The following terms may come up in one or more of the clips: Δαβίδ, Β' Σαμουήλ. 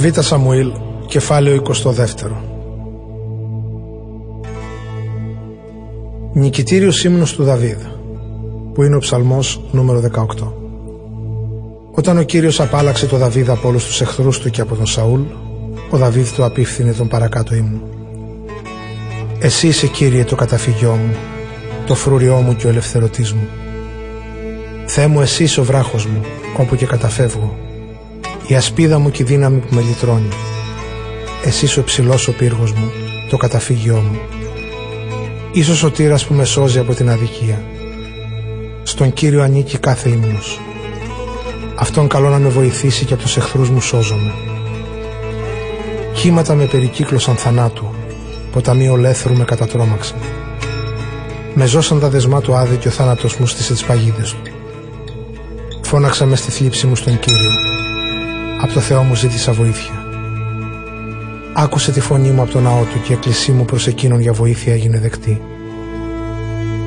Β' Σαμουήλ, κεφάλαιο 22. Νικητήριος ύμνος του Δαβίδ, που είναι ο ψαλμός νούμερο 18. Όταν ο Κύριος απάλαξε το Δαβίδ από όλους τους εχθρούς του και από τον Σαούλ, ο Δαβίδ του απίφθινε τον παρακάτω ύμνο. Εσύ είσαι, Κύριε, το καταφυγιό μου, το φρούριό μου και ο ελευθερωτής μου. Θεέ μου, εσύ είσαι ο βράχος μου, όπου και καταφεύγω, η ασπίδα μου και η δύναμη που με λυτρώνει. Εσύ είσαι ο ψηλός ο πύργος μου, το καταφύγιό μου. Είσαι ο σωτήρας που με σώζει από την αδικία. Στον Κύριο ανήκει κάθε ύμνος. Αυτόν καλό να με βοηθήσει και από τους εχθρούς μου σώζομαι. Κύματα με περικύκλωσαν θανάτου, ποταμί ολέθρου με κατατρώμαξε. Με ζώσαν τα δεσμά του άδη και ο θάνατος μου στήσε τις παγίδες του. Φώναξα με στη θλίψη μου στον Κύριο. Απ' το Θεό μου ζήτησα βοήθεια. Άκουσε τη φωνή μου από το ναό του και η εκκλησή μου προς εκείνον για βοήθεια έγινε δεκτή.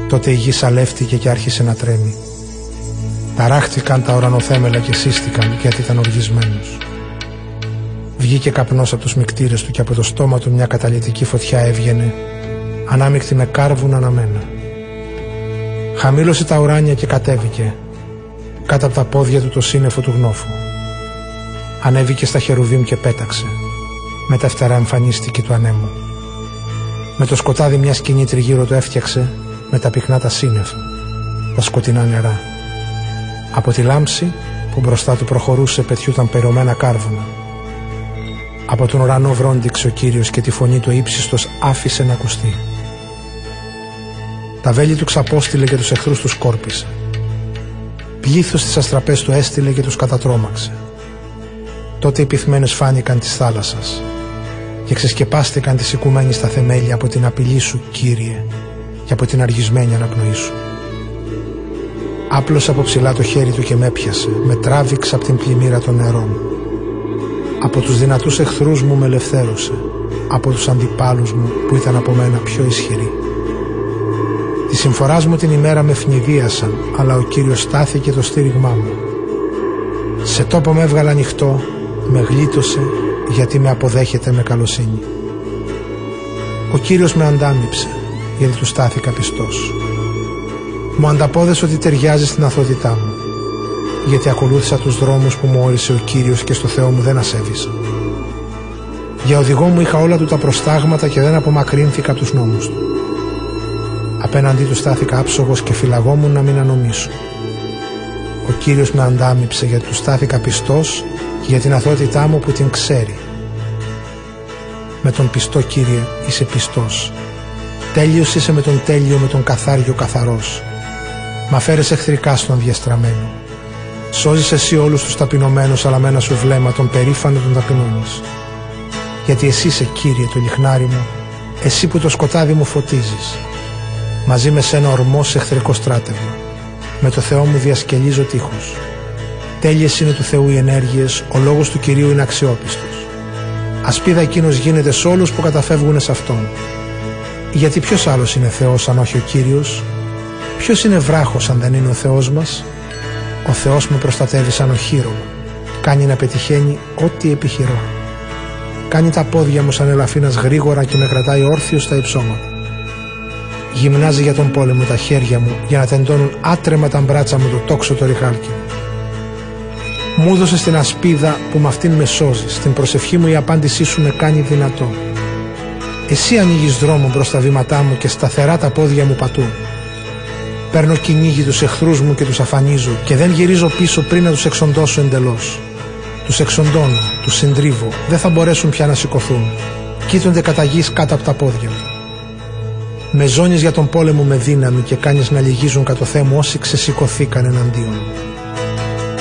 Τότε η γη σαλεύτηκε και άρχισε να τρέμει. Ταράχτηκαν τα ουρανοθέμελα και σύστηκαν γιατί ήταν οργισμένος. Βγήκε καπνός από τους μικτήρες του και από το στόμα του μια καταλυτική φωτιά έβγαινε, ανάμεικτη με κάρβουν αναμένα. Χαμήλωσε τα ουράνια και κατέβηκε. Κάτω από τα πόδια του το σύννεφο του γνώφου. Ανέβηκε στα χερουβίμ και πέταξε. Με τα φτερά εμφανίστηκε του ανέμου. Με το σκοτάδι μια σκηνή τριγύρω το έφτιαξε, με τα πυκνά τα σύννεφα, τα σκοτεινά νερά. Από τη λάμψη που μπροστά του προχωρούσε πετιούταν περαιωμένα κάρβουνα. Από τον ουρανό βρόντιξε ο Κύριος και τη φωνή του ύψιστος άφησε να ακουστεί. Τα βέλη του ξαπόστειλε και τους εχθρούς του σκόρπισε. Πλήθος στις αστραπές του έστειλε και τους κατατρώμαξε. Τότε οι πυθμένες φάνηκαν της θάλασσας και ξεσκεπάστηκαν τις οικουμένες στα θεμέλια από την απειλή σου, Κύριε, και από την αργισμένη αναπνοή σου. Άπλωσε από ψηλά το χέρι του και με έπιασε, με τράβηξε από την πλημμύρα των νερών. Από τους δυνατούς εχθρούς μου με ελευθέρωσε, από τους αντιπάλους μου που ήταν από μένα πιο ισχυροί. Τη συμφοράς μου την ημέρα με φνηδίασαν, αλλά ο Κύριος στάθηκε το στήριγμά μου. Σε τόπο με έβγαλα ανοιχτό, με γλίτωσε, γιατί με αποδέχεται με καλοσύνη. Ο Κύριος με αντάμυψε, γιατί του στάθηκα πιστός. Μου ανταπόδεσε ότι ταιριάζει στην αθωότητά μου, γιατί ακολούθησα τους δρόμους που μου όρισε ο Κύριος και στο Θεό μου δεν ασέβησα. Για οδηγό μου είχα όλα του τα προστάγματα και δεν απομακρύνθηκα από τους νόμους του. Απέναντί του στάθηκα άψογος και φυλαγόμουν να μην ανομήσω. Ο Κύριος με αντάμυψε γιατί του στάθηκα πιστός και για την αθωότητά μου που την ξέρει. Με τον πιστό, Κύριε, είσαι πιστός. Τέλειος είσαι με τον τέλειο, με τον καθάριο καθαρός. Μ' αφαίρεσαι εχθρικά στον διαστραμμένο. Σώζεις εσύ όλους τους ταπεινωμένους, αλλά με ένα σου βλέμμα τον περήφανο τον ταπεινώνεις. Γιατί εσύ είσαι, Κύριε, το λιχνάρι μου, εσύ που το σκοτάδι μου φωτίζεις. Μαζί με σένα ορμός εχθρικό στράτευμα. Με το Θεό μου διασκελίζω τείχους. Τέλειες είναι του Θεού οι ενέργειες, ο λόγος του Κυρίου είναι αξιόπιστος. Ασπίδα εκείνος γίνεται σε όλους που καταφεύγουν σε αυτόν. Γιατί ποιος άλλος είναι Θεός αν όχι ο Κύριος? Ποιος είναι βράχος αν δεν είναι ο Θεός μας? Ο Θεός με προστατεύει σαν οχύρωμα. Κάνει να πετυχαίνει ό,τι επιχειρώ. Κάνει τα πόδια μου σαν ελαφίνας γρήγορα και με κρατάει όρθιος στα υψώματα. Γυμνάζει για τον πόλεμο τα χέρια μου, για να τεντώνουν άτρεμα τα μπράτσα μου το τόξο το ριχάλκι. Μου έδωσε την ασπίδα που με αυτήν με σώζει. Στην προσευχή μου η απάντησή σου με κάνει δυνατό. Εσύ ανοίγεις δρόμο μπρος τα βήματά μου και σταθερά τα πόδια μου πατούν. Παίρνω κυνήγι τους εχθρούς μου και τους αφανίζω και δεν γυρίζω πίσω πριν να τους εξοντώσω εντελώς. Τους εξοντώνω, τους συντρίβω, δεν θα μπορέσουν πια να σηκωθούν. Κοίτονται κατά γης κάτω από τα πόδια μου. Με ζώνεις για τον πόλεμο με δύναμη και κάνεις να λυγίζουν κατ' ο Θεέ μου όσοι ξεσηκωθήκαν εναντίον μου.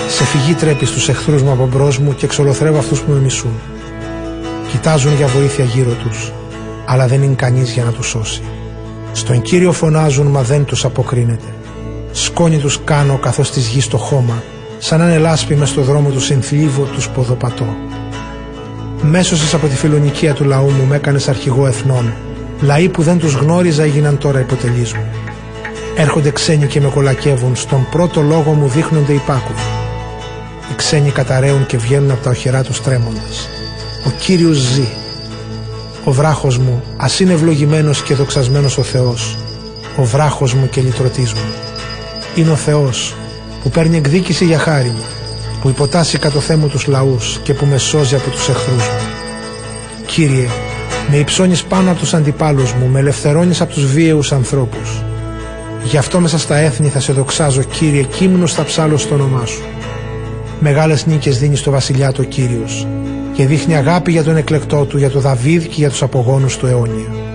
Σε φυγή τρέπεις τους εχθρούς μου από μπρος μου και εξολοθρεύω αυτούς που με μισούν. Κοιτάζουν για βοήθεια γύρω τους, αλλά δεν είναι κανείς για να τους σώσει. Στον Κύριο φωνάζουν, μα δεν τους αποκρίνεται. Σκόνη τους κάνω καθώς της γης το χώμα, σαν έναν ελάσπι μες στο δρόμο του συνθλίβω, τους ποδοπατώ. Μέσωσες από τη φιλονικία του λαού μου, με έκανες αρχηγό εθνών. Λαοί που δεν τους γνώριζα έγιναν τώρα υποτελείς μου. Έρχονται ξένοι και με κολακεύουν, στον πρώτο λόγο μου δείχνονται υπάκουοι. Οι ξένοι καταραίουν και βγαίνουν από τα οχυρά τους τρέμοντας. Ο Κύριος ζει. Ο βράχος μου, ας είναι ευλογημένος και δοξασμένος ο Θεός, ο βράχος μου και λυτρωτής μου. Είναι ο Θεός που παίρνει εκδίκηση για χάρη μου, που υποτάσσει κατ' οθέ μου τους λαούς και που με σώζει από τους εχθρούς μου. Κύριε, με υψώνεις πάνω από τους αντιπάλους μου, με ελευθερώνεις από τους βίαιους ανθρώπους. Γι' αυτό μέσα στα έθνη θα σε δοξάζω, Κύριε, κείμνος θα ψάλλω στο όνομά σου. Μεγάλες νίκες δίνει στο βασιλιά του ο Κύριος και δείχνει αγάπη για τον εκλεκτό του, για τον Δαβίδ και για τους απογόνους του αιώνια.